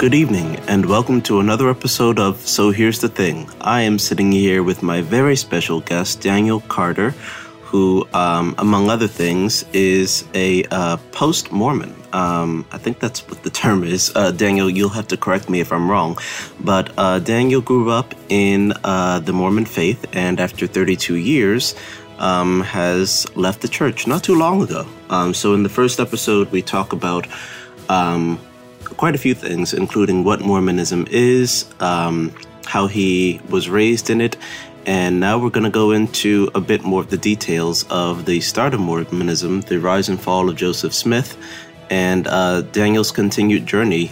Good evening, and welcome to another episode of So Here's the Thing. I am sitting here with my very special guest, Daniel Carter, who, among other things, is a post-Mormon. I think that's what the term is. Daniel, you'll have to correct me if I'm wrong. But Daniel grew up in the Mormon faith, and after 32 years, has left the church not too long ago. So in the first episode, we talk about quite a few things, including what Mormonism is, how he was raised in it, and now we're going to go into a bit more of the details of the start of Mormonism, the rise and fall of Joseph Smith, and Daniel's continued journey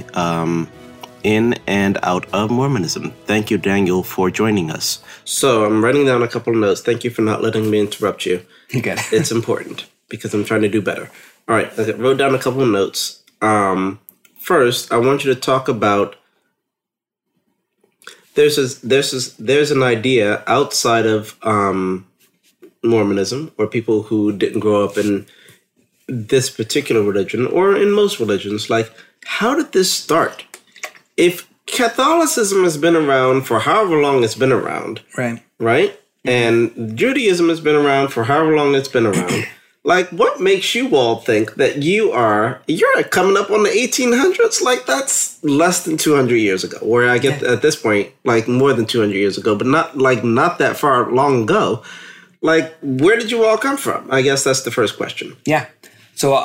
in and out of Mormonism. Thank you, Daniel, for joining us. So I'm writing down a couple of notes. Thank you for not letting me interrupt you. You got it. It's important because I'm trying to do better. All right, I wrote down a couple of notes. First, I want you to talk about there's an idea outside of Mormonism, or people who didn't grow up in this particular religion, or in most religions, like, how did this start? If Catholicism has been around for however long it's been around, right? Mm-hmm. And Judaism has been around for however long it's been around. Like, what makes you all think that you're coming up on the 1800s? Like, that's less than 200 years ago, where I get at this point, like, more than 200 years ago, but not that far long ago. Like, where did you all come from? I guess that's the first question. Yeah. So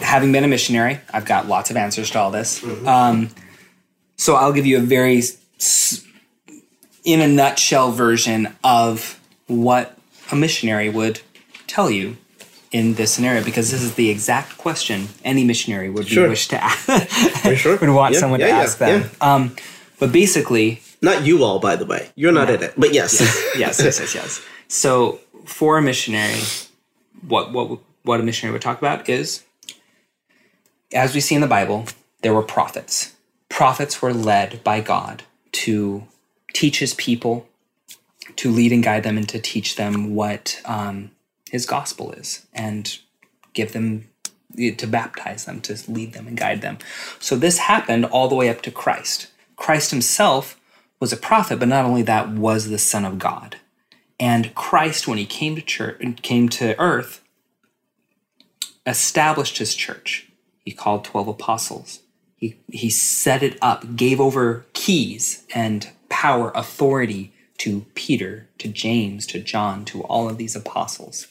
having been a missionary, I've got lots of answers to all this. Mm-hmm. So I'll give you a very, in a nutshell, version of what a missionary would tell you in this scenario, because this is the exact question any missionary would wish to ask. Sure? Would want someone to ask them. Yeah. But basically, not you all, by the way. You're not in it, but yes. Yes. So for a missionary, what a missionary would talk about is, as we see in the Bible, there were prophets. Prophets were led by God to teach his people, to lead and guide them, and to teach them what his gospel is, and give them, to baptize them, to lead them and guide them. So this happened all the way up to Christ. Christ himself was a prophet, but not only that, was the Son of God. And Christ, when he came to church and came to earth, established his church. He called 12 apostles. He set it up, gave over keys and power, authority to Peter, to James, to John, to all of these apostles.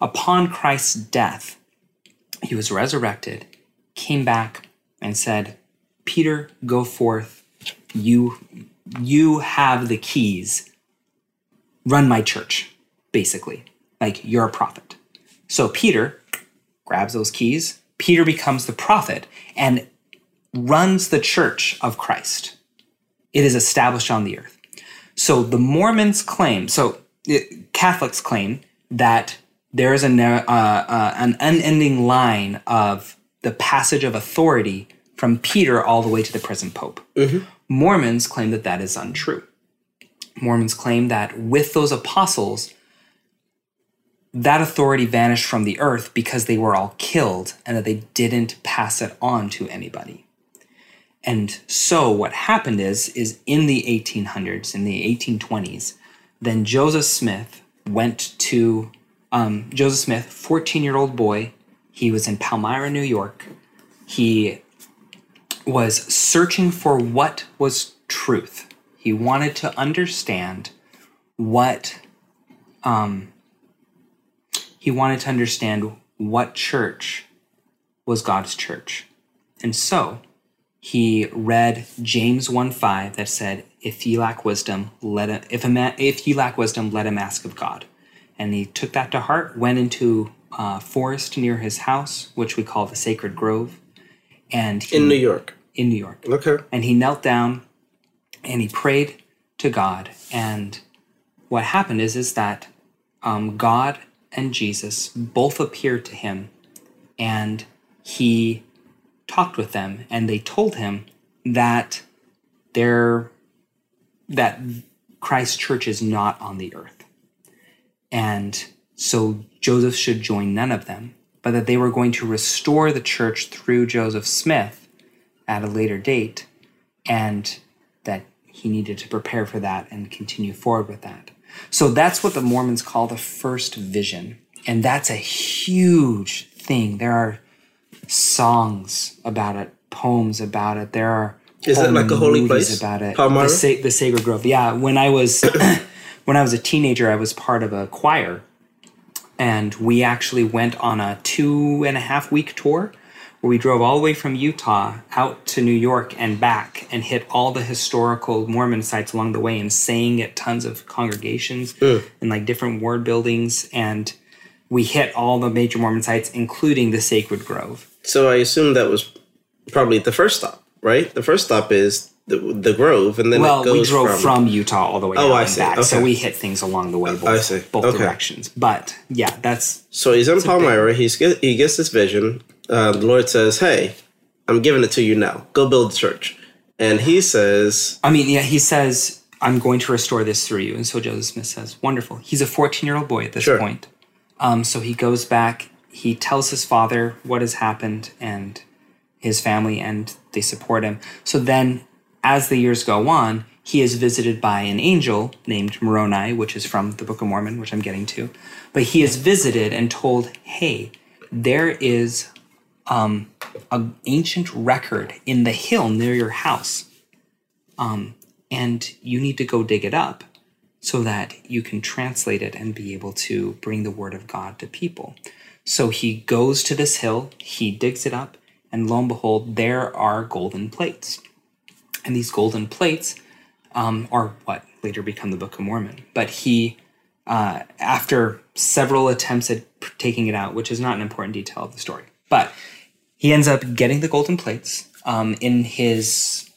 Upon Christ's death, he was resurrected, came back, and said, Peter, go forth. You have the keys. Run my church, basically. Like, you're a prophet. So Peter grabs those keys. Peter becomes the prophet and runs the church of Christ. It is established on the earth. So the Mormons claim, Catholics claim that there is an unending line of the passage of authority from Peter all the way to the present Pope. Mm-hmm. Mormons claim that is untrue. Mormons claim that with those apostles, that authority vanished from the earth because they were all killed, and that they didn't pass it on to anybody. And so what happened is in the 1800s, in the 1820s, then Joseph Smith went to, 14-year-old boy. He was in Palmyra, New York. He was searching for what was truth. He wanted to understand what church was God's church. And so he read James 1:5 that said, if ye lack wisdom, let him ask of God. And he took that to heart, went into a forest near his house, which we call the Sacred Grove. And in New York. In New York. Okay. And he knelt down and he prayed to God. And what happened is that God and Jesus both appeared to him, and he talked with them, and they told him that Christ's church is not on the earth, and so Joseph should join none of them, but that they were going to restore the church through Joseph Smith at a later date, and that he needed to prepare for that and continue forward with that. So that's what the Mormons call the first vision. And that's a huge thing. There are songs about it, poems about it. There are is that like a holy place about it. Palmyra? The Sacred Grove. Yeah, when I was when I was a teenager, I was part of a choir, and we actually went on a 2.5-week tour where we drove all the way from Utah out to New York and back and hit all the historical Mormon sites along the way and sang at tons of congregations and like different ward buildings, and we hit all the major Mormon sites, including the Sacred Grove. So I assume that was probably the first stop, right? The first stop is the Grove, and then it goes we drove from Utah all the way back. Okay. So we hit things along the way, both directions. But yeah, that's so he's in Palmyra. He gets this vision. The Lord says, "Hey, I'm giving it to you now. Go build a church." And he says, he says, "I'm going to restore this through you." And so Joseph Smith says, "Wonderful." He's a 14-year-old boy at this point. So he goes back. He tells his father what has happened and his family, and they support him. So then, as the years go on, he is visited by an angel named Moroni, which is from the Book of Mormon, which I'm getting to. But he is visited and told, hey, there is an ancient record in the hill near your house, and you need to go dig it up so that you can translate it and be able to bring the word of God to people. So he goes to this hill, he digs it up, and lo and behold, there are golden plates. And these golden plates are what later become the Book of Mormon. But he, after several attempts at taking it out, which is not an important detail of the story, but he ends up getting the golden plates in his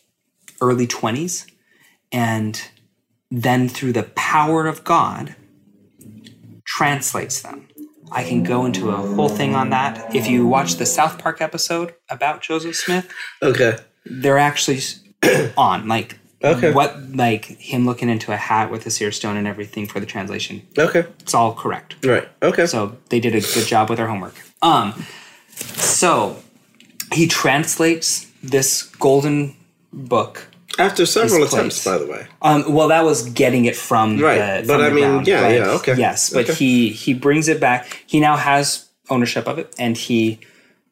early 20s. And then through the power of God, translates them. I can go into a whole thing on that. If you watch the South Park episode about Joseph Smith, they're actually on him looking into a hat with a seer stone and everything for the translation. It's all correct. So they did a good job with their homework. So he translates this golden book after several attempts, by the way. That was getting it from he brings it back. He now has ownership of it, and he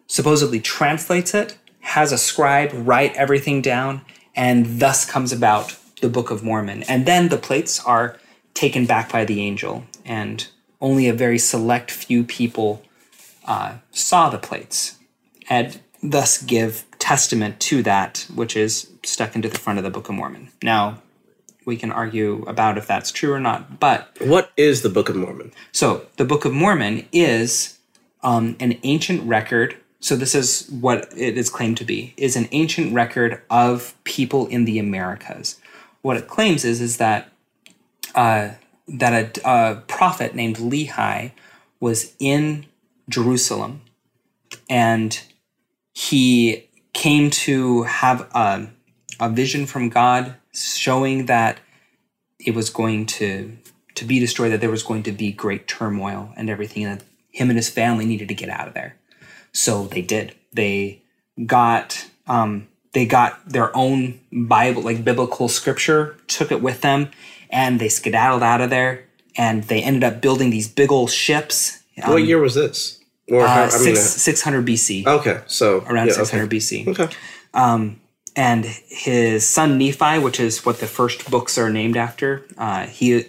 supposedly translates it, has a scribe write everything down, and thus comes about the Book of Mormon. And then the plates are taken back by the angel, and only a very select few people saw the plates and thus give testament to that which is stuck into the front of the Book of Mormon. Now, we can argue about if that's true or not, but... What is the Book of Mormon? So, the Book of Mormon is an ancient record. So this is what it is claimed to be, is an ancient record of people in the Americas. What it claims is that that a prophet named Lehi was in Jerusalem, and he came to have a vision from God showing that it was going to be destroyed, that there was going to be great turmoil and everything, and that him and his family needed to get out of there. So they did. They got their own Bible, like biblical scripture, took it with them, and they skedaddled out of there. And they ended up building these big old ships. What year was this? 600 BC. Okay, so around 600 BC. Okay. And his son Nephi, which is what the first books are named after, he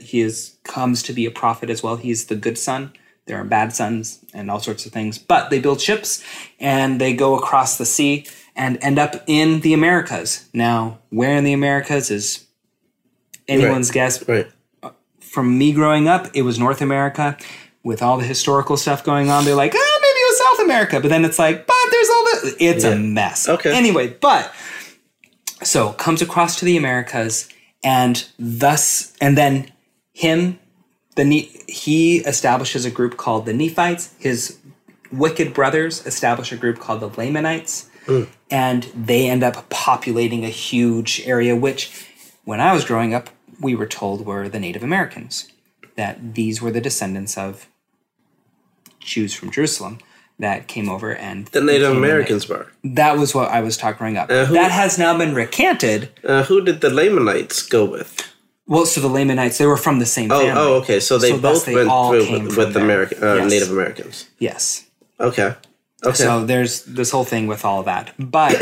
comes to be a prophet as well. He's the good son. There are bad sons and all sorts of things. But they build ships, and they go across the sea and end up in the Americas. Now, where in the Americas is anyone's guess. Right. From me growing up, it was North America. With all the historical stuff going on, they're like, maybe it was South America. But then it's like, but there's all this. It's a mess. Okay. Anyway, so comes across to the Americas, he establishes a group called the Nephites. His wicked brothers establish a group called the Lamanites, and they end up populating a huge area, which, when I was growing up, we were told were the Native Americans, that these were the descendants of Jews from Jerusalem. that came over and... The Native Americans were. That was what I was taught growing up. That has now been recanted. Who did the Lamanites go with? Well, so the Lamanites, they were from the same family. Oh, okay. So they both went through with Native Americans. Yes. Okay. So there's this whole thing with all of that. But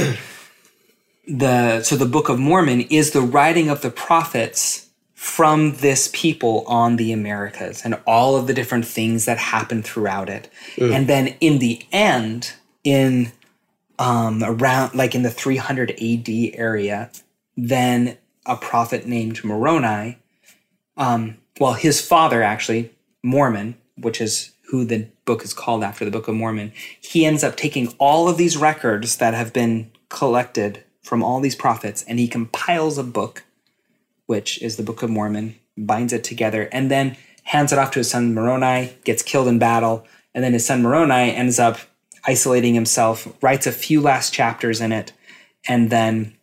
the Book of Mormon is the writing of the prophets from this people on the Americas and all of the different things that happened throughout it. Mm. And then in the end, in the 300 AD area, then a prophet named Moroni, his father actually, Mormon, which is who the book is called after, the Book of Mormon, he ends up taking all of these records that have been collected from all these prophets and he compiles a book, which is the Book of Mormon, binds it together, and then hands it off to his son Moroni, gets killed in battle, and then his son Moroni ends up isolating himself, writes a few last chapters in it, and then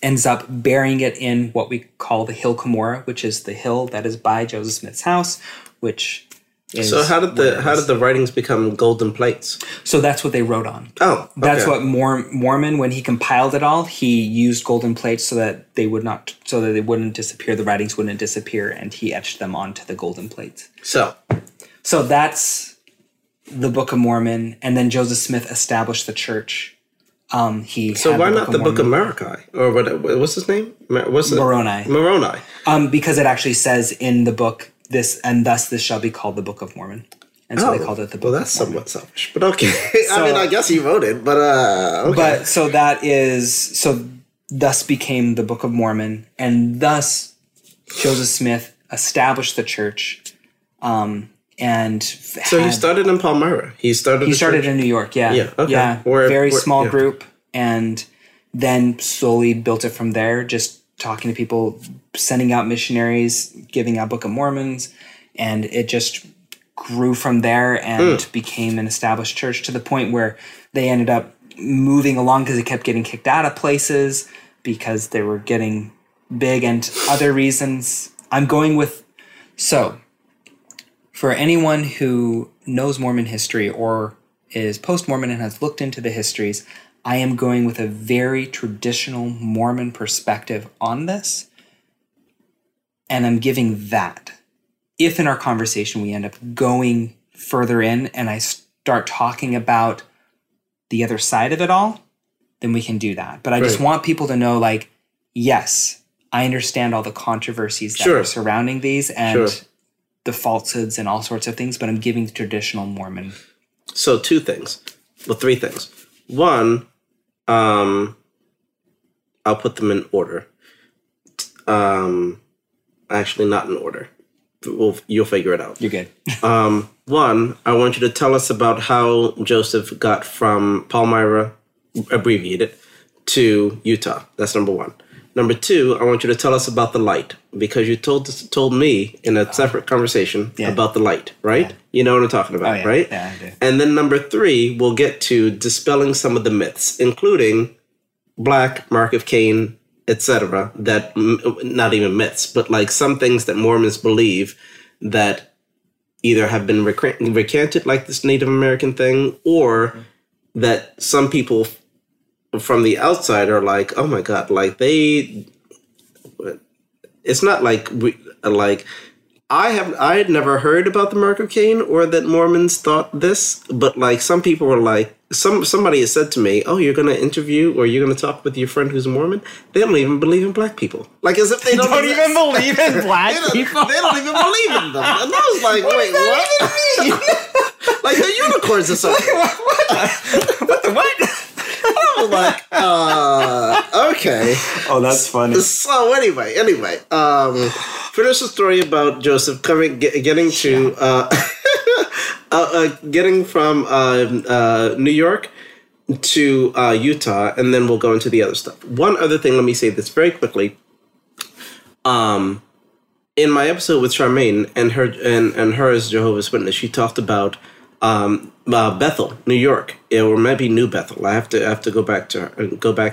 ends up burying it in what we call the Hill Cumorah, which is the hill that is by Joseph Smith's house, which is... So how did the writings become golden plates? So that's what they wrote on. Oh, okay. That's what Mormon, when he compiled it all, he used golden plates so that they wouldn't disappear, the writings wouldn't disappear, and he etched them onto the golden plates. So that's the Book of Mormon, and then Joseph Smith established the church. So why not the Book of Moroni? Or what's his name? Moroni. Because it actually says in the book, this, and thus this shall be called the Book of Mormon. And so they called it the Book of Mormon. Well, that's somewhat selfish, but okay. So, I mean, I guess he wrote it, but okay. But so thus became the Book of Mormon, and thus Joseph Smith established the church, So he started in Palmyra. He started in New York, yeah. Yeah, okay. Yeah, very small group, and then slowly built it from there, just talking to people, sending out missionaries, giving out Book of Mormons, and it just grew from there and became an established church to the point where they ended up moving along because they kept getting kicked out of places because they were getting big and other reasons. For anyone who knows Mormon history or is post-Mormon and has looked into the histories, I am going with a very traditional Mormon perspective on this, and I'm giving that. If in our conversation we end up going further in and I start talking about the other side of it all, then we can do that. But I just want people to know, like, yes, I understand all the controversies that are surrounding these and... Sure. The falsehoods and all sorts of things, but I'm giving the traditional Mormon. So three things. One, I'll put them in order. Actually, not in order. You'll figure it out. You're good. One, I want you to tell us about how Joseph got from Palmyra, abbreviated, to Utah. That's number one. Number two, I want you to tell us about the light, because you told me in a separate conversation about the light, right? Yeah. You know what I'm talking about, right? Yeah, I do. And then number three, we'll get to dispelling some of the myths, including black, Mark of Cain, etc. That, not even myths, but like some things that Mormons believe that either have been recanted, like this Native American thing, or that some people... from the outside are like, oh my God, like it's not like I had never heard about the Mark of Cain or that Mormons thought this, but like some people were like, somebody has said to me, oh, you're going to interview or you're going to talk with your friend who's Mormon. They don't even believe in black people. Like as if they don't even believe in black people. They don't even believe in them. And I was like, what? Like they're unicorns or something. What the what? Like, okay. Oh, that's funny. So anyway, finish the story about Joseph getting from New York to Utah, and then we'll go into the other stuff. One other thing, let me say this very quickly. In my episode with Charmaine and her as Jehovah's Witness, she talked about Bethel, New York, or maybe New Bethel. I have to go back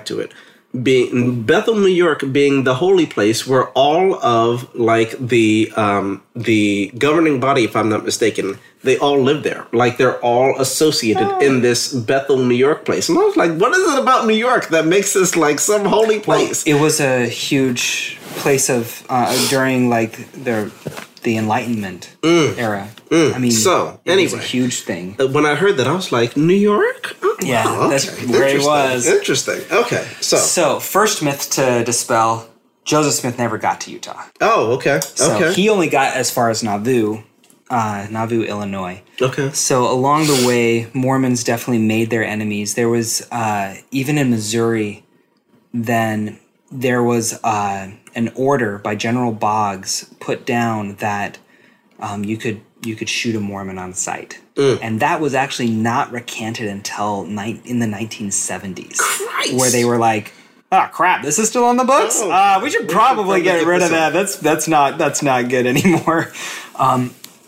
to it. being Bethel, New York, being the holy place where all of like the governing body, if I'm not mistaken, they all live there. Like they're all associated in this Bethel, New York place. And I was like, what is it about New York that makes this like some holy place? Well, it was a huge place of during like the Enlightenment era. I mean, so anyway, it was a huge thing. When I heard that, I was like, New York? Oh, yeah, wow, that's where it was. Interesting. Okay, so first myth to dispel: Joseph Smith never got to Utah. Oh, okay. So he only got as far as Nauvoo, Illinois. Okay. So along the way, Mormons definitely made their enemies. There was even in Missouri, then there was an order by General Boggs put down that you could shoot a Mormon on sight. And that was actually not recanted until in the 1970s. Christ. Where they were like, oh, crap, this is still on the books? We should probably get rid of that. That's not good anymore.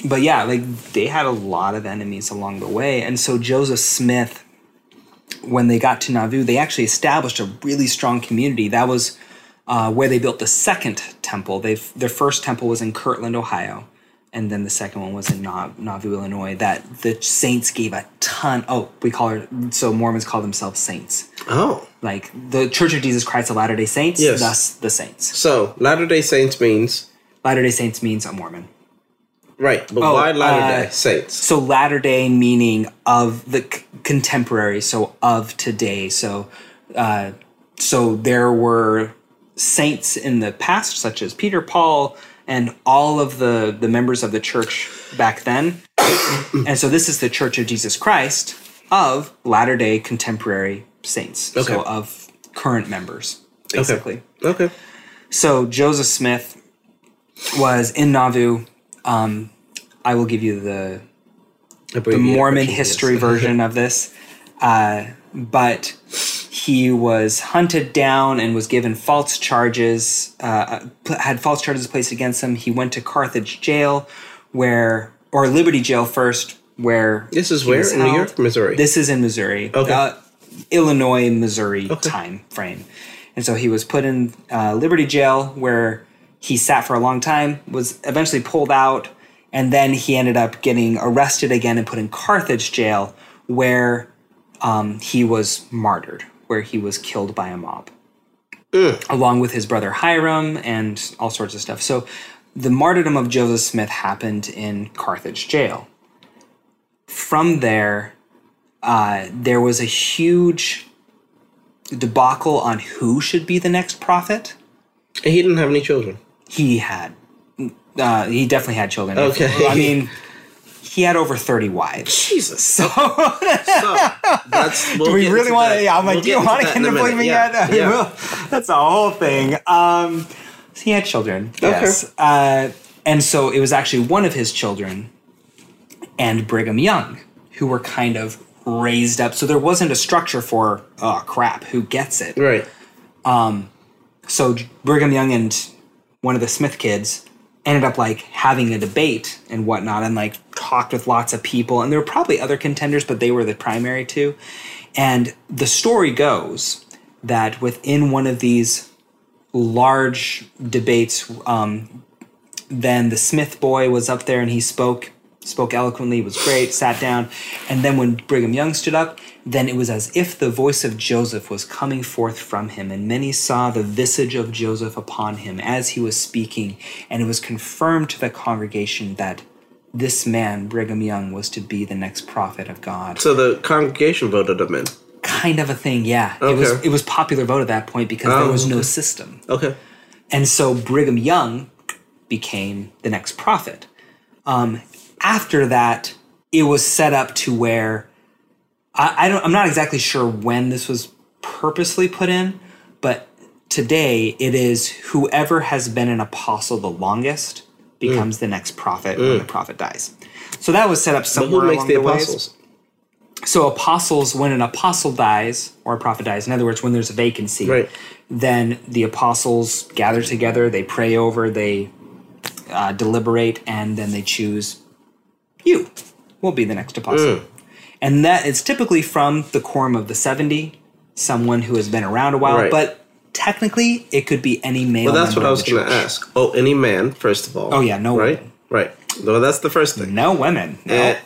But yeah, like they had a lot of enemies along the way. And so Joseph Smith, when they got to Nauvoo, they actually established a really strong community. That was where they built the second temple. Their first temple was in Kirtland, Ohio. And then the second one was in Nauvoo, Illinois, that the saints gave a ton. So Mormons call themselves saints. Oh. Like the Church of Jesus Christ of Latter-day Saints, yes. Thus the saints. So Latter-day Saints means? Latter-day Saints means a Mormon. Right, but why Latter-day Saints? So Latter-day meaning of the contemporary, so of today. So there were saints in the past, such as Peter, Paul, and all of the members of the church back then. And so this is the Church of Jesus Christ of Latter-day Contemporary Saints. Okay. So of current members, basically. Okay. So Joseph Smith was in Nauvoo. I will give you the Mormon history version of this. But he was hunted down and was given false charges, had false charges placed against him. He went to Carthage Jail, or Liberty Jail first, where this is where in New York, Missouri. This is in Missouri, Illinois, Missouri time frame, and so he was put in Liberty Jail, where he sat for a long time, was eventually pulled out, and then he ended up getting arrested again and put in Carthage Jail, where he was martyred, where he was killed by a mob, along with his brother Hiram and all sorts of stuff. So the martyrdom of Joseph Smith happened in Carthage Jail. From there, there was a huge debacle on who should be the next prophet. And he didn't have any children. He definitely had children. Okay. I mean, he had over 30 wives. Jesus. So that's. We'll do we really want to? Yeah, I'm like, do you want to get into believing yet? Yeah. That's a whole thing. So he had children. Okay. Yes. And so it was actually one of his children and Brigham Young who were kind of raised up. So there wasn't a structure for, oh, crap, who gets it? Right. So Brigham Young and one of the Smith kids ended up like having a debate and whatnot and like talked with lots of people. And there were probably other contenders, but they were the primary two. And the story goes that within one of these large debates, then the Smith boy was up there and he spoke eloquently, was great, sat down. And then when Brigham Young stood up, then it was as if the voice of Joseph was coming forth from him, and many saw the visage of Joseph upon him as he was speaking, and it was confirmed to the congregation that this man, Brigham Young, was to be the next prophet of God. So the congregation voted him in? Kind of a thing, yeah. Okay. It was popular vote at that point because there was no system. Okay. And so Brigham Young became the next prophet. After that, it was set up to where I'm not exactly sure when this was purposely put in, but today it is whoever has been an apostle the longest becomes the next prophet when the prophet dies. So that was set up somewhere along the way. But who makes the apostles? So apostles, when an apostle dies or a prophet dies, in other words, when there's a vacancy, right, then the apostles gather together, they pray over, they deliberate, and then they choose you will be the next apostle. And that is typically from the quorum of the 70, someone who has been around a while, right, but technically, it could be any male. Well, that's what I was going to ask. Oh, any man, first of all. Oh, yeah, no women. Right. Well, that's the first thing. No women. No. And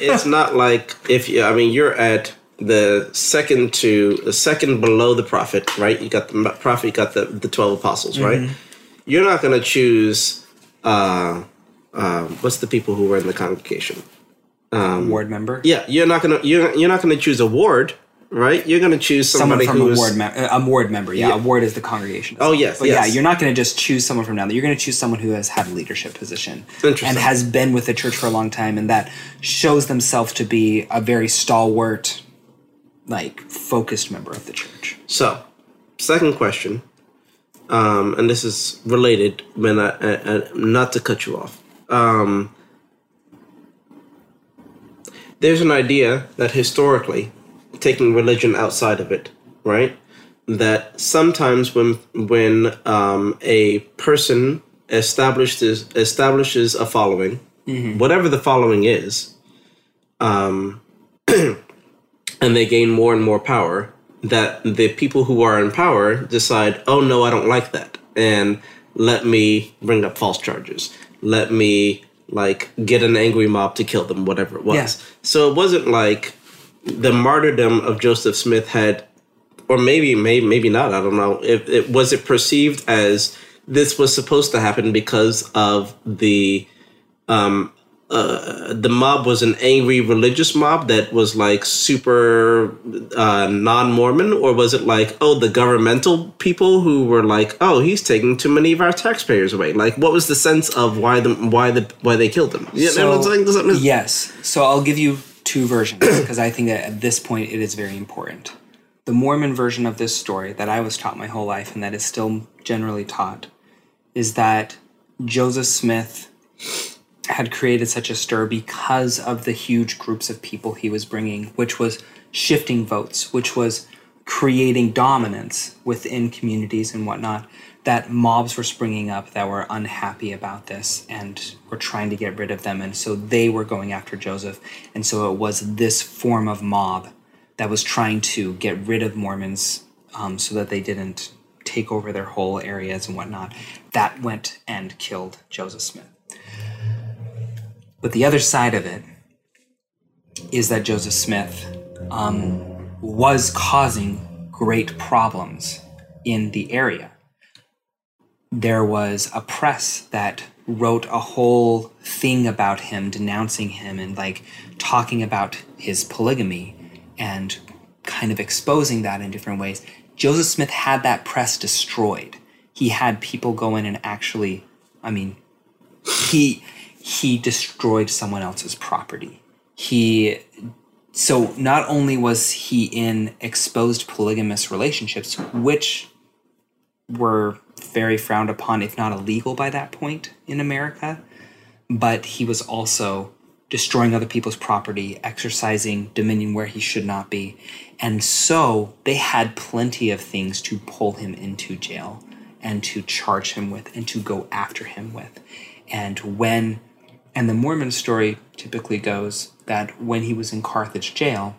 it's not like if you, I mean, you're at the second below the prophet, right? You got the prophet, you got the 12 apostles, mm-hmm. right? You're not going to choose, what's the people who were in the congregation? Ward member? Yeah, you're not gonna choose a ward, right? You're gonna choose somebody from who's a ward member. Yeah, yeah, a ward is the congregation. Oh yes, but yes. Yeah, you're not gonna just choose someone from down there. You're gonna choose someone who has had a leadership position and has been with the church for a long time, and that shows themselves to be a very stalwart, like focused member of the church. So, second question, and this is related, when not to cut you off. There's an idea that historically, taking religion outside of it, right? That sometimes when a person establishes a following, mm-hmm. whatever the following is, and they gain more and more power, that the people who are in power decide, oh no, I don't like that, and let me bring up false charges. Let me get an angry mob to kill them, whatever it was. Yeah. So it wasn't like the martyrdom of Joseph Smith had, or maybe not, I don't know. Was it perceived as this was supposed to happen because of the mob was an angry religious mob that was super non-Mormon? Or was it the governmental people who were he's taking too many of our taxpayers away? What was the sense of why they killed him? Yeah, yes. So I'll give you two versions because I think that at this point it is very important. The Mormon version of this story that I was taught my whole life and that is still generally taught is that Joseph Smith had created such a stir because of the huge groups of people he was bringing, which was shifting votes, which was creating dominance within communities and whatnot, that mobs were springing up that were unhappy about this and were trying to get rid of them. And so they were going after Joseph. And so it was this form of mob that was trying to get rid of Mormons so that they didn't take over their whole areas and whatnot. That went and killed Joseph Smith. But the other side of it is that Joseph Smith was causing great problems in the area. There was a press that wrote a whole thing about him, denouncing him and talking about his polygamy and kind of exposing that in different ways. Joseph Smith had that press destroyed. He had people go in and actually, he destroyed someone else's property. So not only was he in exposed polygamous relationships, which were very frowned upon, if not illegal by that point in America, but he was also destroying other people's property, exercising dominion where he should not be. And so they had plenty of things to pull him into jail and to charge him with and to go after him with. And the Mormon story typically goes that when he was in Carthage Jail,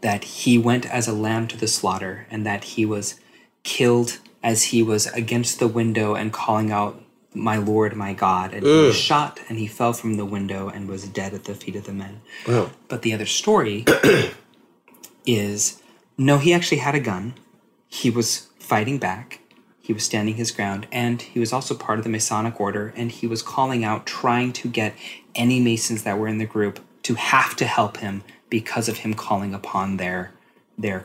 that he went as a lamb to the slaughter and that he was killed as he was against the window and calling out, "My Lord, my God." And he was shot and he fell from the window and was dead at the feet of the men. Wow. But the other story is, no, he actually had a gun. He was fighting back. He was standing his ground, and he was also part of the Masonic order, and he was calling out, trying to get any Masons that were in the group to have to help him because of him calling upon their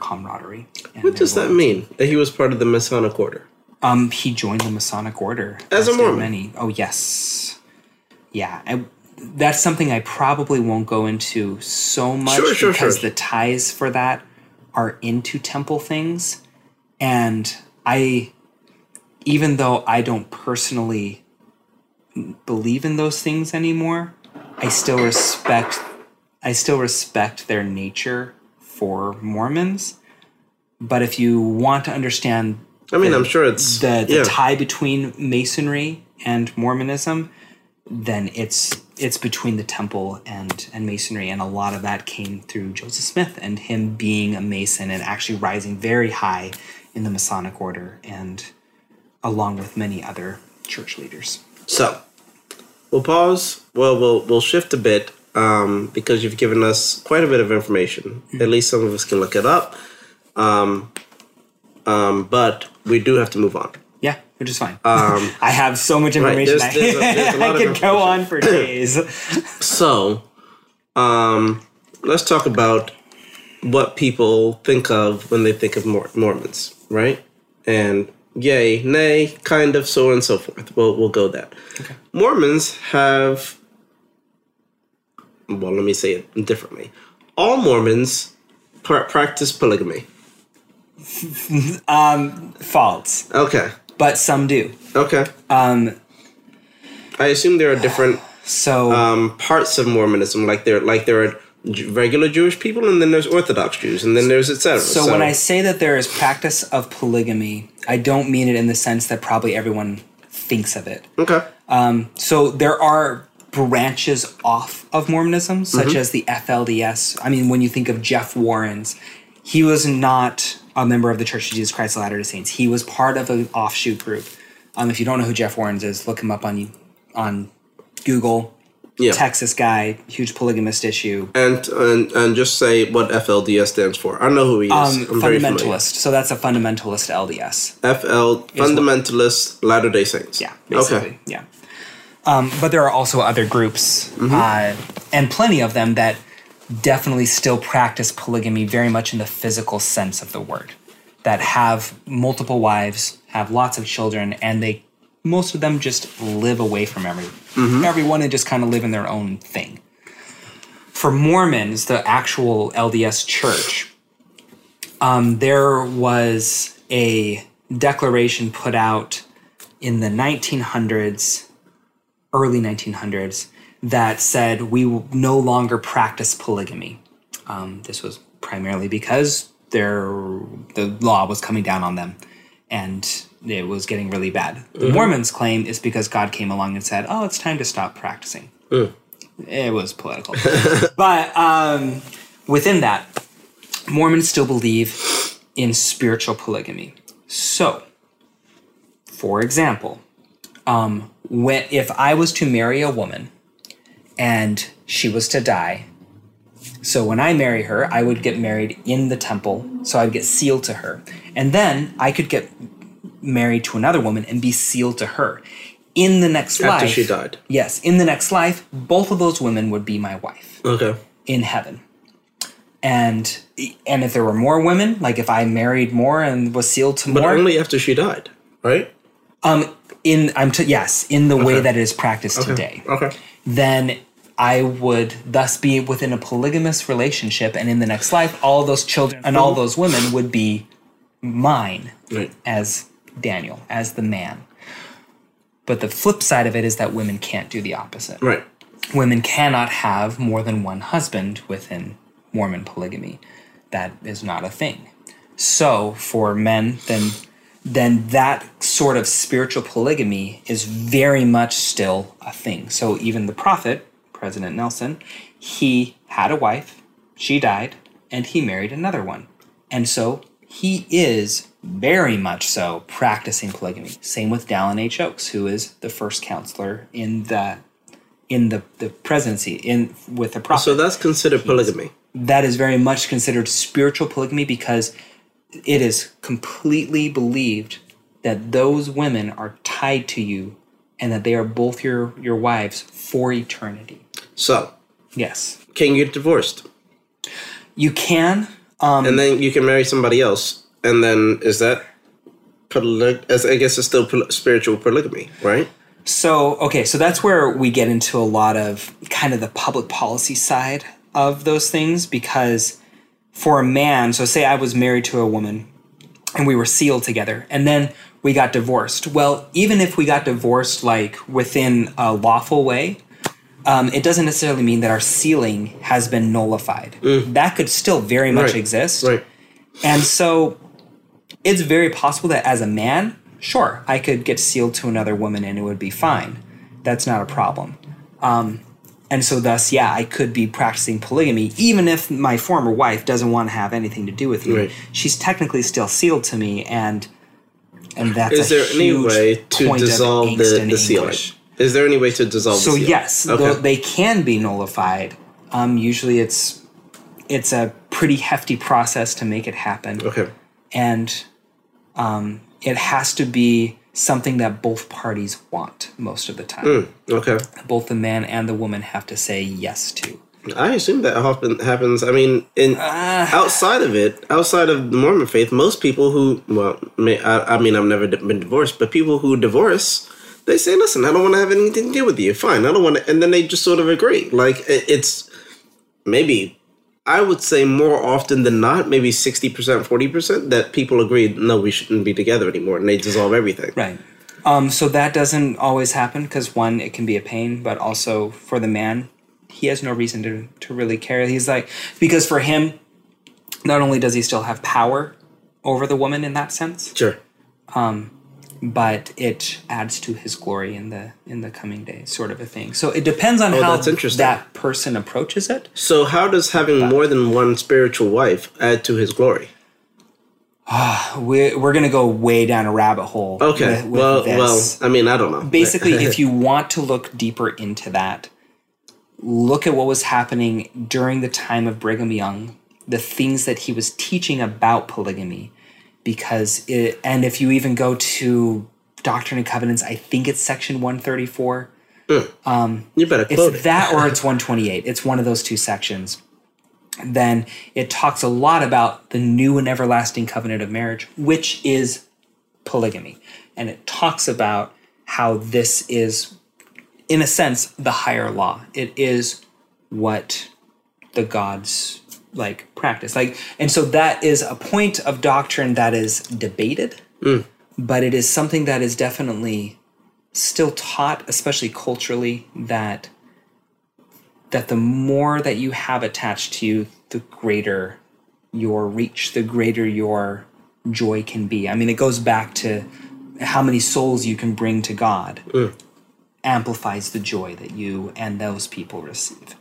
camaraderie. What does that mean, that he was part of the Masonic order? He joined the Masonic order. As a Mormon? Oh, yes. Yeah. That's something I probably won't go into so much because the ties for that are into temple things, and even though I don't personally believe in those things anymore, I still respect their nature for Mormons. But if you want to understand, I'm sure it's the tie between Masonry and Mormonism, then it's between the temple and Masonry, and a lot of that came through Joseph Smith and him being a Mason and actually rising very high in the Masonic order and along with many other church leaders. So we'll pause. Well, we'll shift a bit because you've given us quite a bit of information. Mm-hmm. At least some of us can look it up. But we do have to move on. Yeah, which is fine. I have so much information. Right, there's a lot I could go on for days. So, let's talk about what people think of when they think of Mormons, right? And yay, nay, kind of, so on and so forth. We'll go that. Okay. Mormons have... Well, let me say it differently. All Mormons practice polygamy. False. Okay. But some do. Okay. I assume there are different parts of Mormonism, like there are regular Jewish people, and then there's Orthodox Jews, and then there's etc. So when I say that there is practice of polygamy, I don't mean it in the sense that probably everyone thinks of it. Okay. So there are branches off of Mormonism, such as the FLDS. I mean, when you think of Jeff Warrens, he was not a member of the Church of Jesus Christ of Latter-day Saints. He was part of an offshoot group. If you don't know who Jeff Warrens is, look him up on Google. Yeah. Texas guy, huge polygamist issue. And just say what FLDS stands for. I know who he is. I'm fundamentalist. So that's a fundamentalist LDS. Fundamentalist Latter-day Saints. Yeah, basically. Okay. Yeah. But there are also other groups, and plenty of them that definitely still practice polygamy very much in the physical sense of the word, that have multiple wives, have lots of children, and they most of them just live away from everyone and just kind of live in their own thing. For Mormons, the actual LDS church, there was a declaration put out in the 1900s, early 1900s, that said we will no longer practice polygamy. This was primarily because the law was coming down on them and it was getting really bad. The Mormons' claim is because God came along and said, oh, it's time to stop practicing. It was political. But within that, Mormons still believe in spiritual polygamy. So, for example, if I was to marry a woman and she was to die, so when I marry her, I would get married in the temple, so I'd get sealed to her. And then I could get married to another woman and be sealed to her. In the next life... After she died. Yes. In the next life, both of those women would be my wife. Okay. In heaven. And if there were more women, like if I married more and was sealed to more... But only after she died, right? In the way that it is practiced today. Okay. Then I would thus be within a polygamous relationship, and in the next life, all those children and all those women would be mine, right, as Daniel, as the man. But the flip side of it is that women can't do the opposite. Right. Women cannot have more than one husband within Mormon polygamy. That is not a thing. So for men, then that sort of spiritual polygamy is very much still a thing. So even the prophet, President Nelson, he had a wife, she died, and he married another one. And so he is very much so practicing polygamy. Same with Dallin H. Oaks, who is the first counselor in the presidency with the prophet. So that's considered polygamy. That is very much considered spiritual polygamy because it is completely believed that those women are tied to you and that they are both your wives for eternity. So, yes. Can you get divorced? You can. And then you can marry somebody else, and then is that I guess it's still spiritual polygamy, right? So, okay, so that's where we get into a lot of kind of the public policy side of those things, because for a man, so say I was married to a woman, and we were sealed together, and then we got divorced. Well, even if we got divorced, like, within a lawful way, it doesn't necessarily mean that our sealing has been nullified. That could still very much exist. Right. And so it's very possible that as a man, sure, I could get sealed to another woman and it would be fine. That's not a problem. And so thus, yeah, I could be practicing polygamy, even if my former wife doesn't want to have anything to do with me. Right. She's technically still sealed to me, and that's is a there huge any way to dissolve the sealing? Is there any way to dissolve the sealing? So yes, okay. They can be nullified. Usually it's a pretty hefty process to make it happen. Okay. And it has to be something that both parties want most of the time. Okay. Both the man and the woman have to say yes to. I assume that often happens. I mean, outside of the Mormon faith, most people who, I've never been divorced, but people who divorce, they say, listen, I don't want to have anything to do with you. Fine, I don't want to. And then they just sort of agree. Like, it's maybe, I would say more often than not, maybe 60%, 40%, that people agree, no, we shouldn't be together anymore, and they dissolve everything. Right. So that doesn't always happen because, one, it can be a pain, but also for the man, he has no reason to really care. He's like, because for him, not only does he still have power over the woman in that sense, sure, but it adds to his glory in the coming day, sort of a thing. So it depends on how that person approaches it. So how does having more than one spiritual wife add to his glory? We're going to go way down a rabbit hole. Okay. I don't know. Basically, if you want to look deeper into that, look at what was happening during the time of Brigham Young, the things that he was teaching about polygamy, and if you even go to Doctrine and Covenants, I think it's section 134. You better quote it. It's that or it's 128. It's one of those two sections. Then it talks a lot about the new and everlasting covenant of marriage, which is polygamy. And it talks about how this is, in a sense, the higher law. It is what the gods practice. And so that is a point of doctrine that is debated, but it is something that is definitely still taught, especially culturally, that the more that you have attached to you, the greater your reach, the greater your joy can be. I mean, it goes back to how many souls you can bring to God. Amplifies the joy that you and those people receive.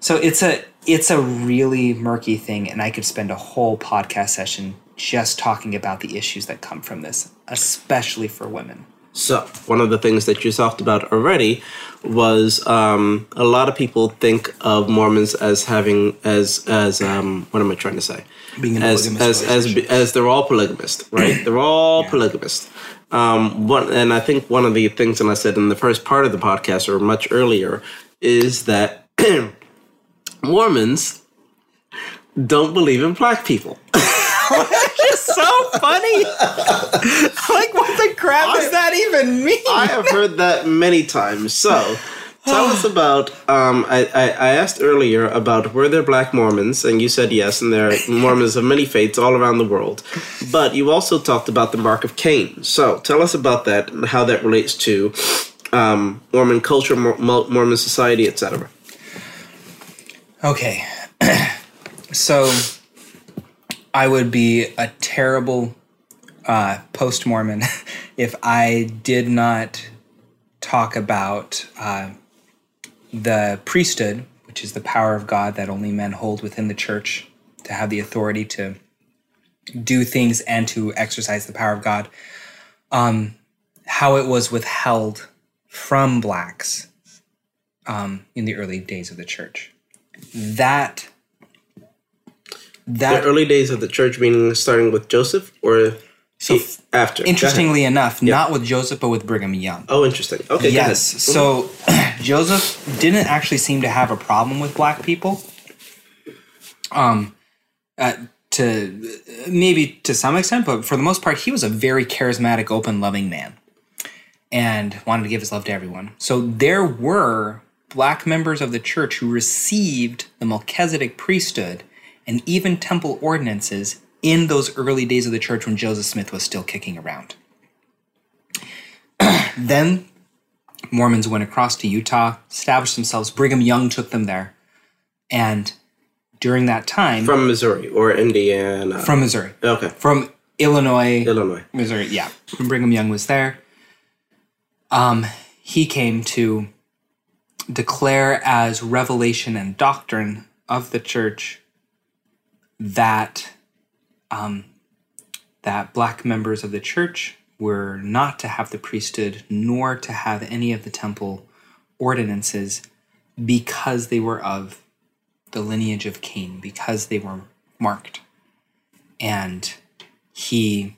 So it's a really murky thing, and I could spend a whole podcast session just talking about the issues that come from this, especially for women. So one of the things that you talked about already was a lot of people think of Mormons as having what am I trying to say? Being an as they're all polygamists, right? They're all polygamists. And I think one of the things that I said in the first part of the podcast, or much earlier, is that Mormons don't believe in black people. That's just so funny. Like, what the crap does that even mean? I have heard that many times. So, tell us about, I asked earlier about were there black Mormons, and you said yes, and there are Mormons of many faiths all around the world. But you also talked about the Mark of Cain. So, tell us about that and how that relates to Mormon culture, Mormon society, etc. Okay. So, I would be a terrible post-Mormon if I did not talk about the priesthood, which is the power of God that only men hold within the church to have the authority to do things and to exercise the power of God, how it was withheld from blacks in the early days of the church. The early days of the church, meaning starting with Joseph, or so after? Interestingly enough, not with Joseph, but with Brigham Young. Oh, interesting. Okay, yes. So Joseph didn't actually seem to have a problem with black people. Maybe to some extent, but for the most part, he was a very charismatic, open, loving man, and wanted to give his love to everyone. So there were black members of the church who received the Melchizedek priesthood and even temple ordinances in those early days of the church when Joseph Smith was still kicking around. Then Mormons went across to Utah, established themselves. Brigham Young took them there. And during that time... From Missouri or Indiana? From Missouri. Okay. From Illinois. Missouri, yeah. Brigham Young was there. He came to declare as revelation and doctrine of the church that that black members of the church were not to have the priesthood nor to have any of the temple ordinances because they were of the lineage of Cain, because they were marked. And he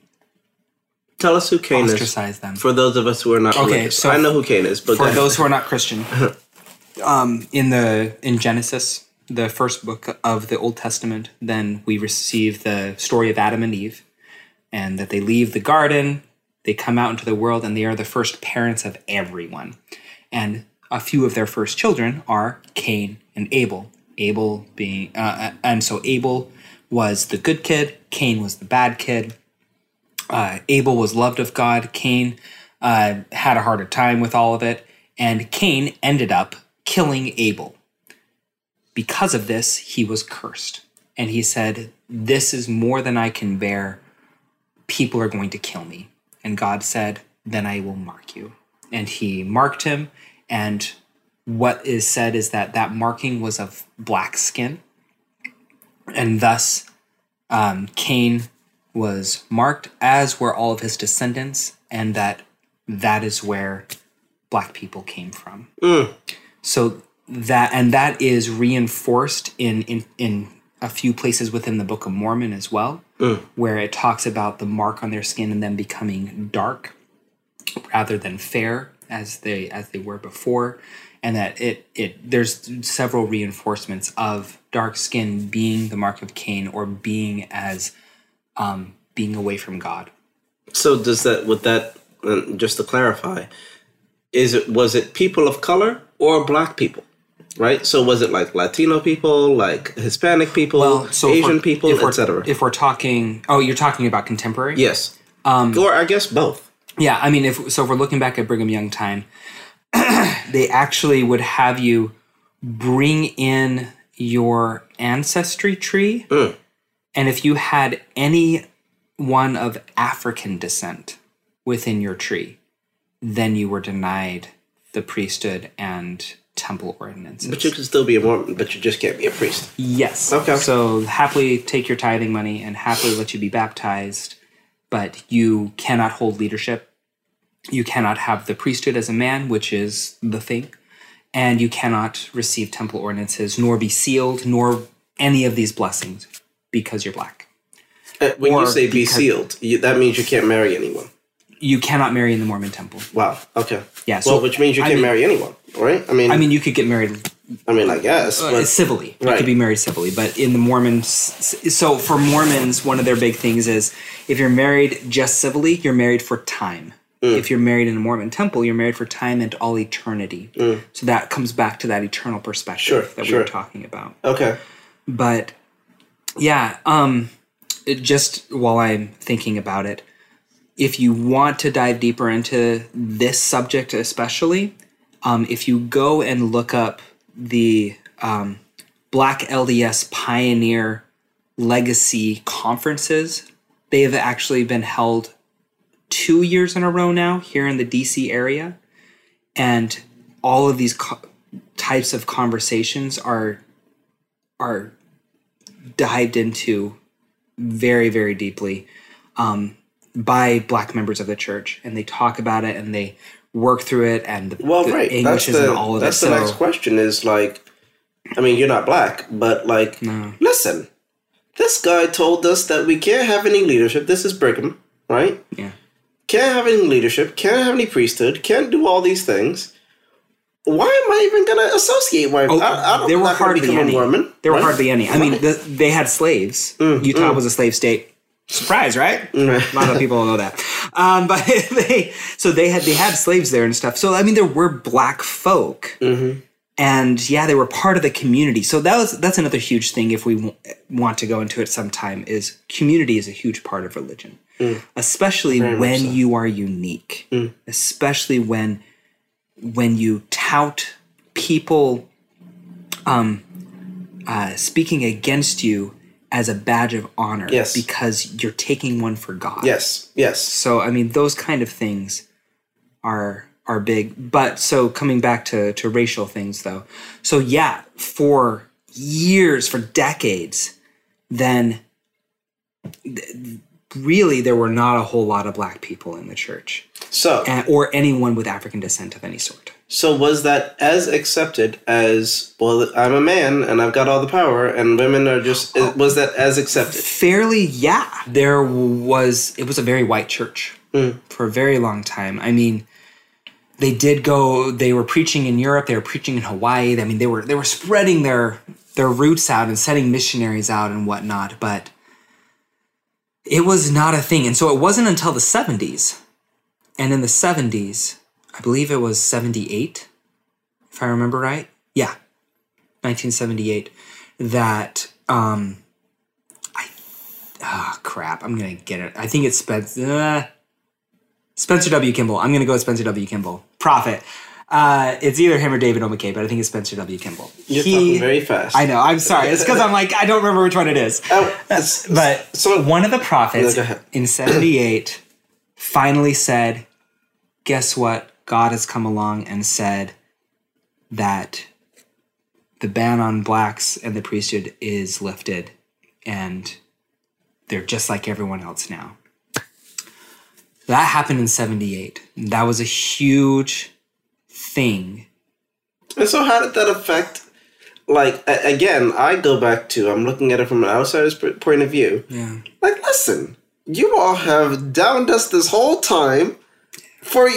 tell us who Cain is them. For those of us who are not religious. So I know who Cain is, but for those who are not Christian, in Genesis, the first book of the Old Testament, then we receive the story of Adam and Eve, and that they leave the garden, they come out into the world, and they are the first parents of everyone. And a few of their first children are Cain and Abel. Abel being, and so Abel was the good kid, Cain was the bad kid. Abel was loved of God. Cain had a harder time with all of it. And Cain ended up killing Abel. Because of this, he was cursed. And he said, "This is more than I can bear. People are going to kill me." And God said, "Then I will mark you." And he marked him. And what is said is that that marking was of black skin. And thus, Cain was marked, as were all of his descendants, and that is where black people came from. So that is reinforced in a few places within the Book of Mormon as well, where it talks about the mark on their skin and them becoming dark rather than fair as they were before, and that it there's several reinforcements of dark skin being the mark of Cain, or being as being away from God. So just to clarify, was it people of color or black people, right? So was it like Latino people, like Hispanic people, Asian people, etc.? If we're talking, you're talking about contemporary? Yes. Or I guess both. Yeah, I mean, if we're looking back at Brigham Young time, they actually would have you bring in your ancestry tree. And if you had any one of African descent within your tree, then you were denied the priesthood and temple ordinances. But you can still be a Mormon, but you just can't be a priest. Yes. Okay. So happily take your tithing money and happily let you be baptized, but you cannot hold leadership. You cannot have the priesthood as a man, which is the thing, and you cannot receive temple ordinances, nor be sealed, nor any of these blessings, because you're black. When you say be sealed, that means you can't marry anyone. You cannot marry in the Mormon temple. Wow. Okay. Yeah. So, which means you can't marry anyone, right? I mean, you could get married. I mean, I guess. But civilly. Right. You could be married civilly. But in the Mormons, so for Mormons, one of their big things is if you're married just civilly, you're married for time. If you're married in a Mormon temple, you're married for time and all eternity. So that comes back to that eternal perspective that we were talking about. Okay. But yeah, just while I'm thinking about it, if you want to dive deeper into this subject especially, if you go and look up the Black LDS Pioneer Legacy Conferences, they have actually been held 2 years in a row now here in the D.C. area. And all of these types of conversations are dived into very, very deeply by black members of the church, and they talk about it and they work through it and the Englishes and all of that. That's the next question is like, I mean, you're not black, but like, no. Listen, this guy told us that we can't have any leadership. This is Brigham, right? Yeah. Can't have any leadership, can't have any priesthood, can't do all these things. Why am I even going to associate? There were hardly any. There were hardly any. I mean, they had slaves. Utah was a slave state. Surprise, right? A lot of people don't know that. But they had slaves there and stuff. So, I mean, there were black folk. And, yeah, they were part of the community. So that's another huge thing if we want to go into it sometime, is community is a huge part of religion, especially when you are unique, especially when you tout people speaking against you as a badge of honor, because you're taking one for God. So, I mean, those kind of things are are big. But so coming back to racial things, though. So yeah, for years, for decades, then really there were not a whole lot of black people in the church. So, or anyone with African descent of any sort. So was that as accepted as, well, I'm a man and I've got all the power and women are just, was that as accepted? Fairly, yeah. It was a very white church for a very long time. I mean, they were preaching in Europe, they were preaching in Hawaii. I mean, they were spreading their roots out and sending missionaries out and whatnot, but it was not a thing. And so it wasn't until the 70s. And in the 70s, I believe it was 78, if I remember right. Yeah, 1978, that, I'm going to get it. I think it's Spencer W. Kimball. I'm going to go with Spencer W. Kimball. Prophet. It's either him or David O. McKay, but I think it's Spencer W. Kimball. You're talking very fast. I know. I'm sorry. It's because I'm like, I don't remember which one it is. But so one of the prophets in 78 finally said, guess what? God has come along and said that the ban on blacks and the priesthood is lifted and they're just like everyone else now. That happened in 78. That was a huge thing. And so how did that affect, like, again, I go back to, I'm looking at it from an outsider's point of view. Yeah. Like, listen, you all have downed us this whole time. For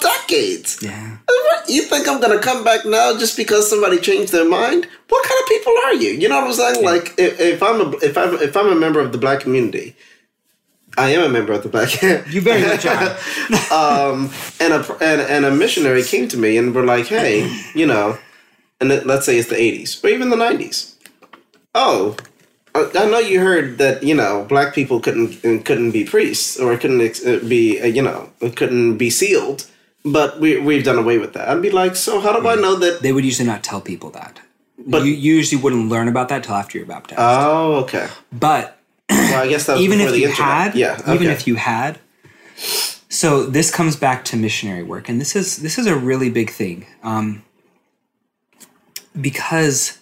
decades. Yeah. What, you think I'm going to come back now just because somebody changed their mind? What kind of people are you? You know what I'm saying? Yeah. Like if I'm a member of the black community, I am a member of the black. You very much are. And a missionary came to me and were like, hey, you know, and let's say it's the 80s or even the 90s. Oh, I know you heard that, you know, black people couldn't be priests or couldn't be sealed, but we've done away with that. I'd be like, so how do I know that? They would usually not tell people that. But you usually wouldn't learn about that till after you're baptized. Oh, okay. But well, I guess that was even if the you internet. Had, yeah, okay. Even if you had. So this comes back to missionary work, and this is a really big thing, because.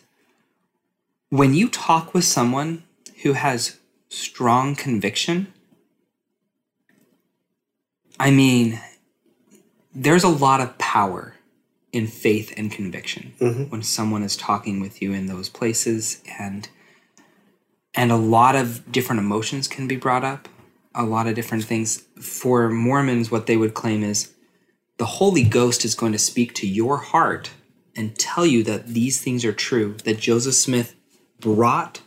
When you talk with someone who has strong conviction, I mean, there's a lot of power in faith and conviction when someone is talking with you in those places, and a lot of different emotions can be brought up, a lot of different things. For Mormons, what they would claim is the Holy Ghost is going to speak to your heart and tell you that these things are true, that Joseph Smith brought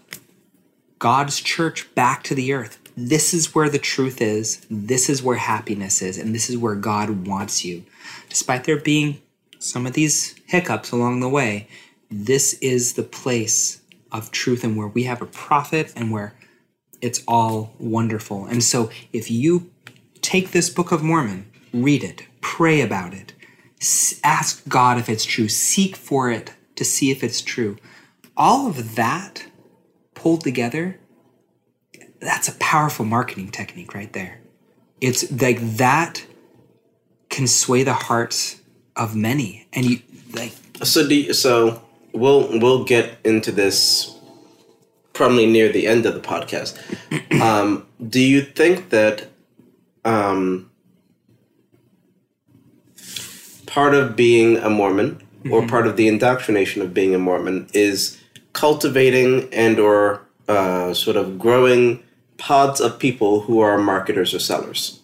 God's church back to the earth. This is where the truth is. This is where happiness is. And this is where God wants you. Despite there being some of these hiccups along the way, this is the place of truth and where we have a prophet and where it's all wonderful. And so if you take this Book of Mormon, read it, pray about it, ask God if it's true, seek for it to see if it's true. All of that pulled together, that's a powerful marketing technique right there. It's like that can sway the hearts of many. And you like we'll get into this probably near the end of the podcast. Do you think that part of being a Mormon or part of the indoctrination of being a Mormon is cultivating and or sort of growing pods of people who are marketers or sellers?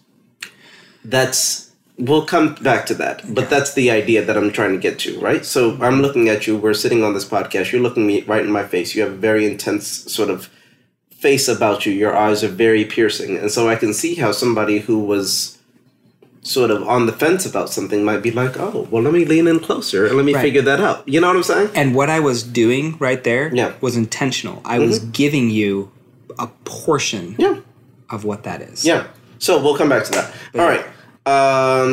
We'll come back to that, but that's the idea that I'm trying to get to, right? So I'm looking at you, we're sitting on this podcast, you're looking me right in my face, you have a very intense sort of face about you, your eyes are very piercing, and so I can see how somebody who was sort of on the fence about something might be like, oh, well, let me lean in closer and let me figure that out. You know what I'm saying? And what I was doing right there was intentional. I was giving you a portion of what that is. Yeah. So we'll come back to that. But all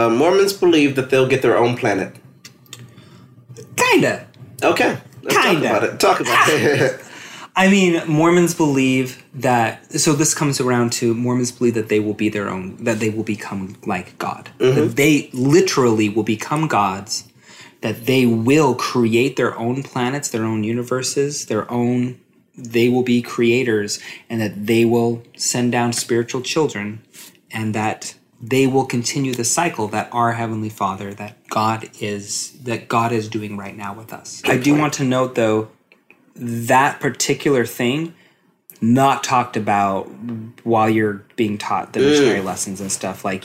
right. Mormons believe that they'll get their own planet. Kinda. Okay. Let's talk about it. I mean, Mormons believe that, so this comes around to Mormons believe that they will be their own, that they will become like God. Mm-hmm. That they literally will become gods, that they will create their own planets, their own universes, their own, they will be creators, and that they will send down spiritual children, and that they will continue the cycle that our Heavenly Father, that God is doing right now with us. Good I do point. Want to note, though, that particular thing not talked about while you're being taught the missionary lessons and stuff. Like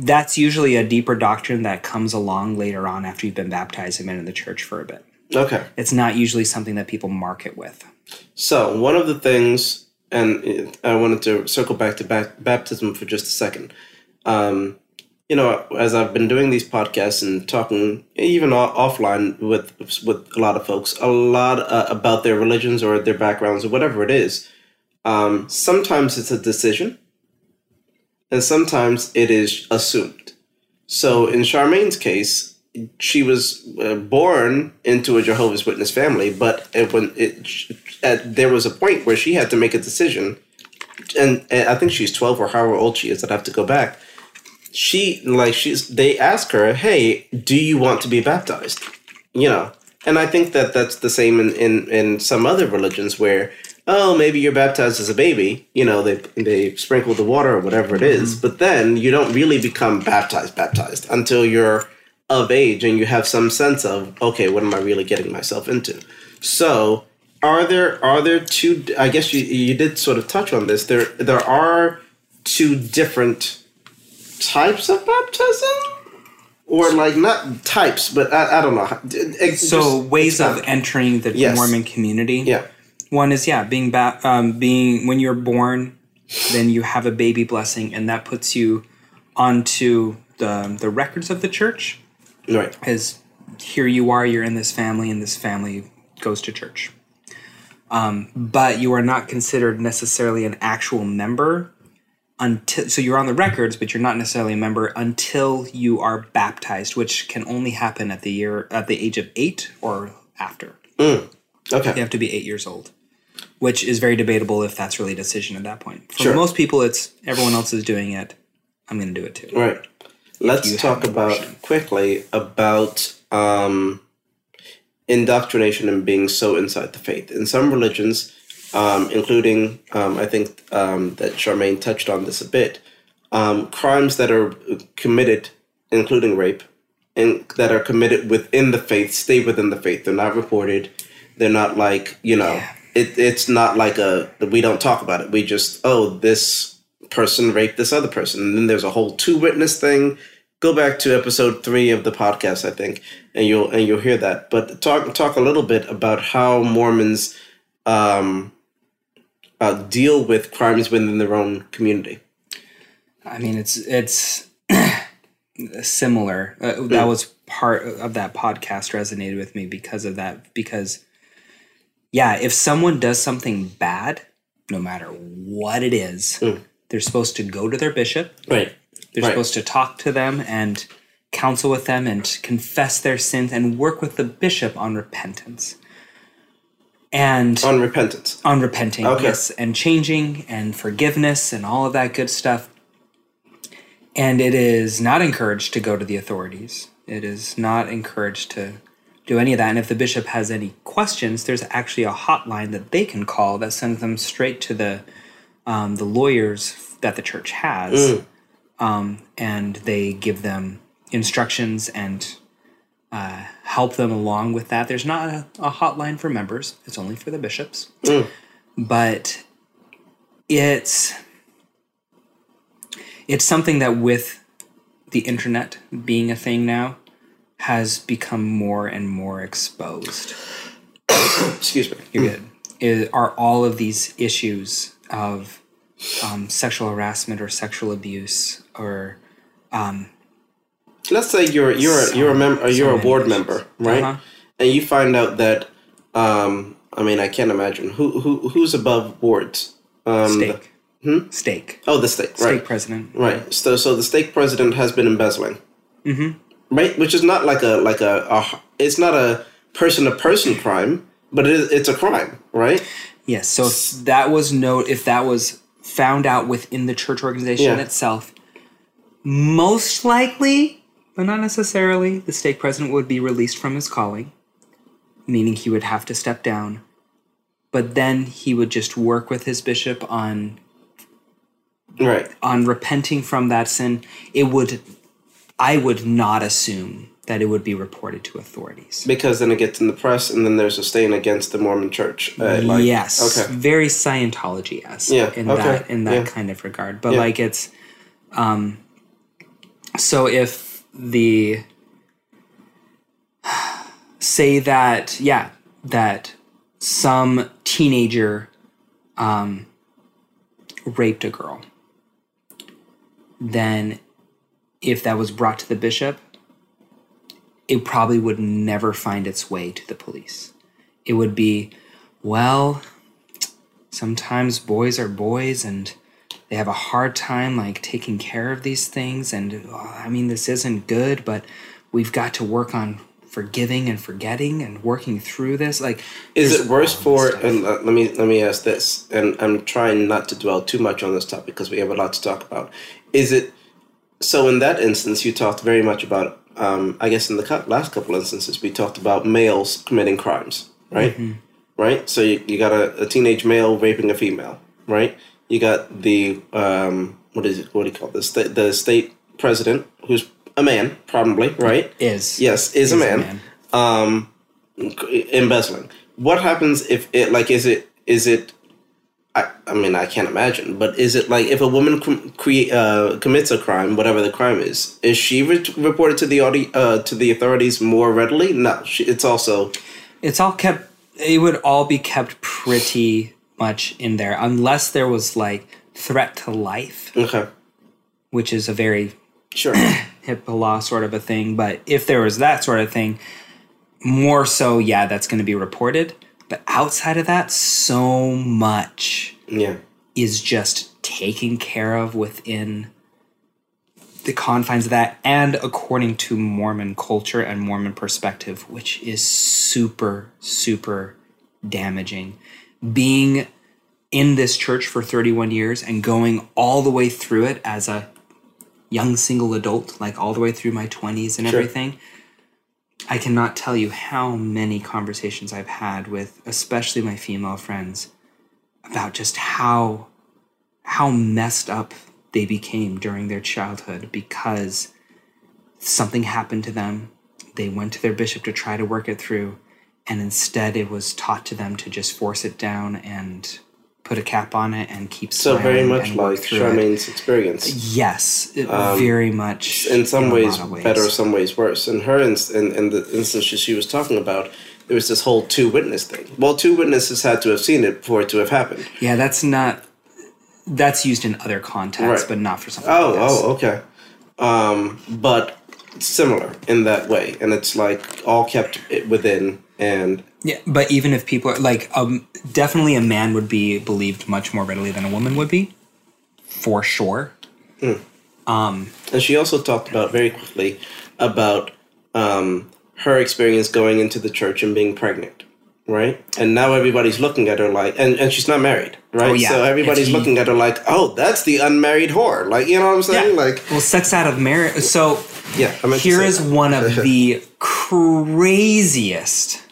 that's usually a deeper doctrine that comes along later on after you've been baptized and been in the church for a bit. Okay. It's not usually something that people market with. So one of the things, and I wanted to circle back to baptism for just a second. As I've been doing these podcasts and talking even offline with a lot of folks, about their religions or their backgrounds or whatever it is, sometimes it's a decision and sometimes it is assumed. So in Charmaine's case, she was born into a Jehovah's Witness family, but there was a point where she had to make a decision, and I think she's 12 or however old she is, I'd have to go back. They ask her, hey, do you want to be baptized? And I think that that's the same in some other religions where, maybe you're baptized as a baby, they sprinkle the water or whatever it is, but then you don't really become baptized until you're of age and you have some sense of, okay, what am I really getting myself into? So are there two, I guess you did sort of touch on this, there are two different types of baptism, or like not types, but I don't know. Ways of entering the Mormon community. Yeah, one is being when you're born, then you have a baby blessing, and that puts you onto the records of the church. Right, because here you are, you're in this family, and this family goes to church, but you are not considered necessarily an actual member. So you're on the records, but you're not necessarily a member until you are baptized, which can only happen at the age of 8 or after. Okay. You have to be 8 years old, which is very debatable if that's really a decision at that point. For most people, it's everyone else is doing it, I'm going to do it too. Right. Let's talk about indoctrination and being so inside the faith. In some religions, including, I think that Charmaine touched on this a bit, crimes that are committed, including rape, and that are committed within the faith, stay within the faith. They're not reported. They're not like, it's not like we don't talk about it. We just, this person raped this other person. And then there's a whole two witness thing. Go back to episode 3 of the podcast, I think, and you'll hear that. But talk a little bit about how Mormons deal with crimes within their own community. I mean, it's similar. That was part of that podcast resonated with me because of that. Because, if someone does something bad, no matter what it is, they're supposed to go to their bishop. Right. They're supposed to talk to them and counsel with them and confess their sins and work with the bishop on repentance. And on repentance. On repenting, okay. Yes. And changing and forgiveness and all of that good stuff. And it is not encouraged to go to the authorities. It is not encouraged to do any of that. And if the bishop has any questions, there's actually a hotline that they can call that sends them straight to the lawyers that the church has. And they give them instructions and help them along with that. There's not a hotline for members. It's only for the bishops. But it's something that with the internet being a thing now has become more and more exposed. Excuse me. You're good. Are all of these issues of sexual harassment or sexual abuse or... let's say you're a board member, right? Uh-huh. And you find out that I can't imagine who's above boards. Stake. Stake. Oh, the stake. Right. Stake president. Right. So the stake president has been embezzling. Mm-hmm. Right, which is not like a it's not a person-to-person crime. But it's a crime, right? Yes. So if that was found out within the church organization itself, most likely, but not necessarily, the stake president would be released from his calling, meaning he would have to step down. But then he would just work with his bishop on repenting from that sin. I would not assume that it would be reported to authorities. Because then it gets in the press, and then there's a stain against the Mormon church. Yes. Okay. Very Scientology-esque in that kind of regard. But, it's... so if the... Say that, that some teenager raped a girl, then if that was brought to the bishop... it probably would never find its way to the police. It would be, sometimes boys are boys and they have a hard time taking care of these things. And this isn't good, but we've got to work on forgiving and forgetting and working through this. Is it worse for? And let me ask this. And I'm trying not to dwell too much on this topic because we have a lot to talk about. Is it so? In that instance, you talked very much about. I guess in the last couple instances, we talked about males committing crimes, right? Mm-hmm. Right? So you got a teenage male raping a female, right? You got the, what do you call this? The state president, who's a man, probably, right? Yes, is a man. Embezzling. What happens if it, I can't imagine, but is it if a woman commits a crime, whatever the crime is she reported to the authorities more readily? No, it would all be kept pretty much in there, unless there was threat to life, okay, which is a very HIPAA law sort of a thing. But if there was that sort of thing, more so, that's going to be reported. But outside of that, so much is just taken care of within the confines of that and according to Mormon culture and Mormon perspective, which is super, super damaging. Being in this church for 31 years and going all the way through it as a young single adult, all the way through my 20s and everything... I cannot tell you how many conversations I've had with especially my female friends about just how messed up they became during their childhood because something happened to them. They went to their bishop to try to work it through, and instead it was taught to them to just force it down and put a cap on it and keep smiling. So very much like Charmaine's experience. Yes, very much. In some ways better, some ways worse. In her in the instance she was talking about, there was this whole two-witness thing. Well, two witnesses had to have seen it for it to have happened. Yeah, that's used in other contexts, right. But not for something like this. Oh, okay. But similar in that way, and it's all kept within... And yeah, but even if people are definitely a man would be believed much more readily than a woman would be, for sure. Mm. And she also talked about very quickly about her experience going into the church and being pregnant, right? And now everybody's looking at her and she's not married, right? Oh, yeah. So everybody's looking at her that's the unmarried whore, you know what I'm saying? Yeah. Sex out of marriage. So here is one of the craziest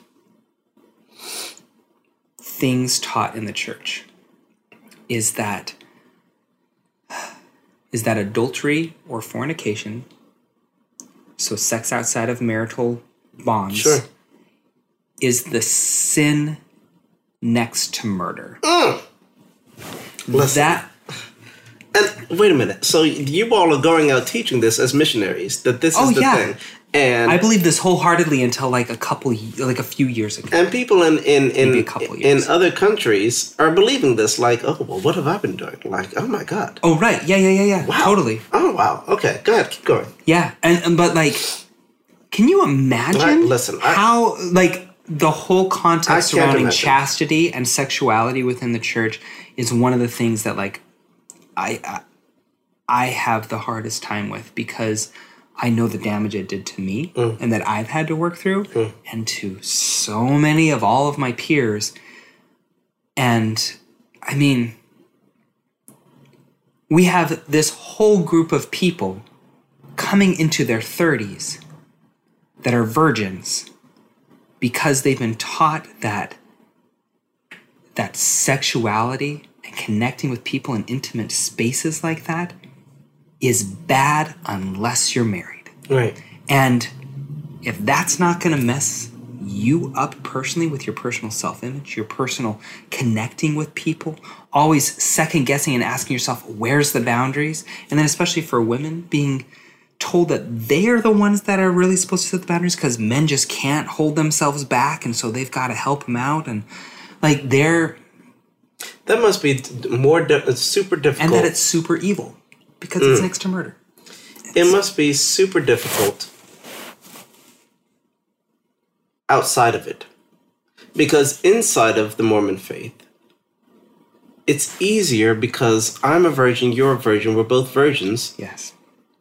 things taught in the church is that adultery or fornication, so sex outside of marital bonds, is the sin next to murder. And wait a minute. So you all are going out teaching this as missionaries that this is the thing. And I believe this wholeheartedly until a few years ago. And people in other countries are believing this. What have I been doing? Oh my God. Oh right, yeah. Wow. Totally. Oh wow. Okay, go ahead, keep going. Yeah, but can you imagine? How the whole context surrounding chastity and sexuality within the church is one of the things that I have the hardest time with because I know the damage it did to me and that I've had to work through and to so many of all of my peers. And I mean, we have this whole group of people coming into their 30s that are virgins because they've been taught that sexuality and connecting with people in intimate spaces like that is bad unless you're married. Right. And if that's not going to mess you up personally with your personal self-image, your personal connecting with people, always second-guessing and asking yourself, where's the boundaries? And then especially for women, being told that they are the ones that are really supposed to set the boundaries because men just can't hold themselves back, and so they've got to help them out. And, like, they're... That must be super difficult. And that it's super evil. Because it's next to murder. It must be super difficult outside of it. Because inside of the Mormon faith, it's easier because I'm a virgin, you're a virgin, we're both virgins. Yes.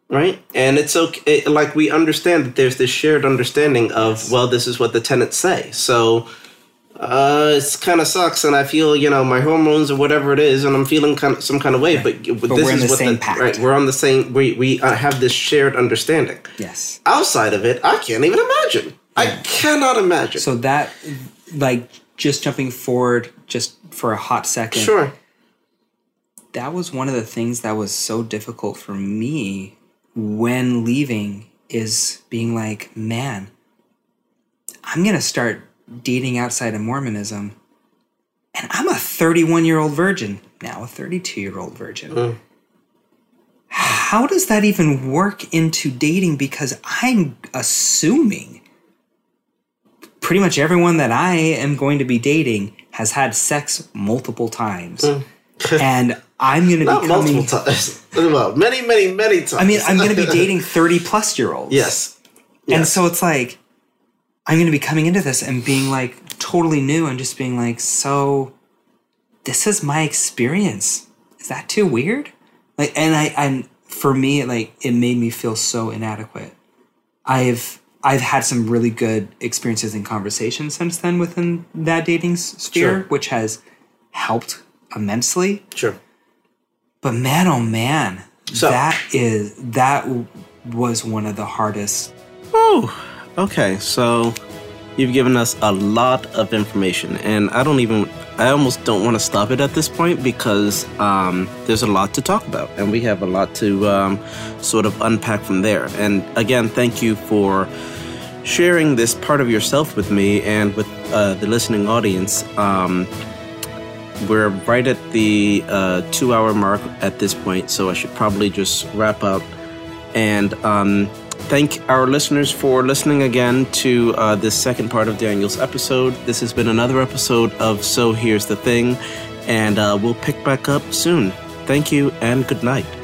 Right? And it's okay, like we understand that there's this shared understanding of, well, this is what the tenets say. So it's kind of sucks, and I feel, you know, my hormones or whatever it is, and I'm feeling kind of, some kind of way. Right. But this we're in is the what same the pact. Right, we're on the same. We have this shared understanding. Yes. Outside of it, I can't even imagine. Yeah. I cannot imagine. So that, like, just jumping forward, just for a hot second. Sure. That was one of the things that was so difficult for me when leaving, is being like, man, I'm gonna start dating outside of Mormonism, and I'm a 31-year-old virgin, now a 32-year-old virgin. How does that even work into dating? Because I'm assuming pretty much everyone that I am going to be dating has had sex multiple times. And I'm going to be coming... multiple times. Well, many, many, many times. I mean, I'm going to be dating 30-plus year olds. Yes. And so it's like, I'm going to be coming into this and being, like, totally new and just being like, so this is my experience. Is that too weird? Like, and for me, like, it made me feel so inadequate. I've had some really good experiences and conversations since then within that dating sphere, which has helped immensely. Sure. But man, oh man, so that was one of the hardest. Oh. Okay, so you've given us a lot of information, and I almost don't want to stop it at this point because there's a lot to talk about, and we have a lot to sort of unpack from there. And again, thank you for sharing this part of yourself with me and with the listening audience. We're right at the 2-hour mark at this point, so I should probably just wrap up and... thank our listeners for listening again to this second part of Daniel's episode. This has been another episode of So Here's the Thing, and we'll pick back up soon. Thank you, and good night.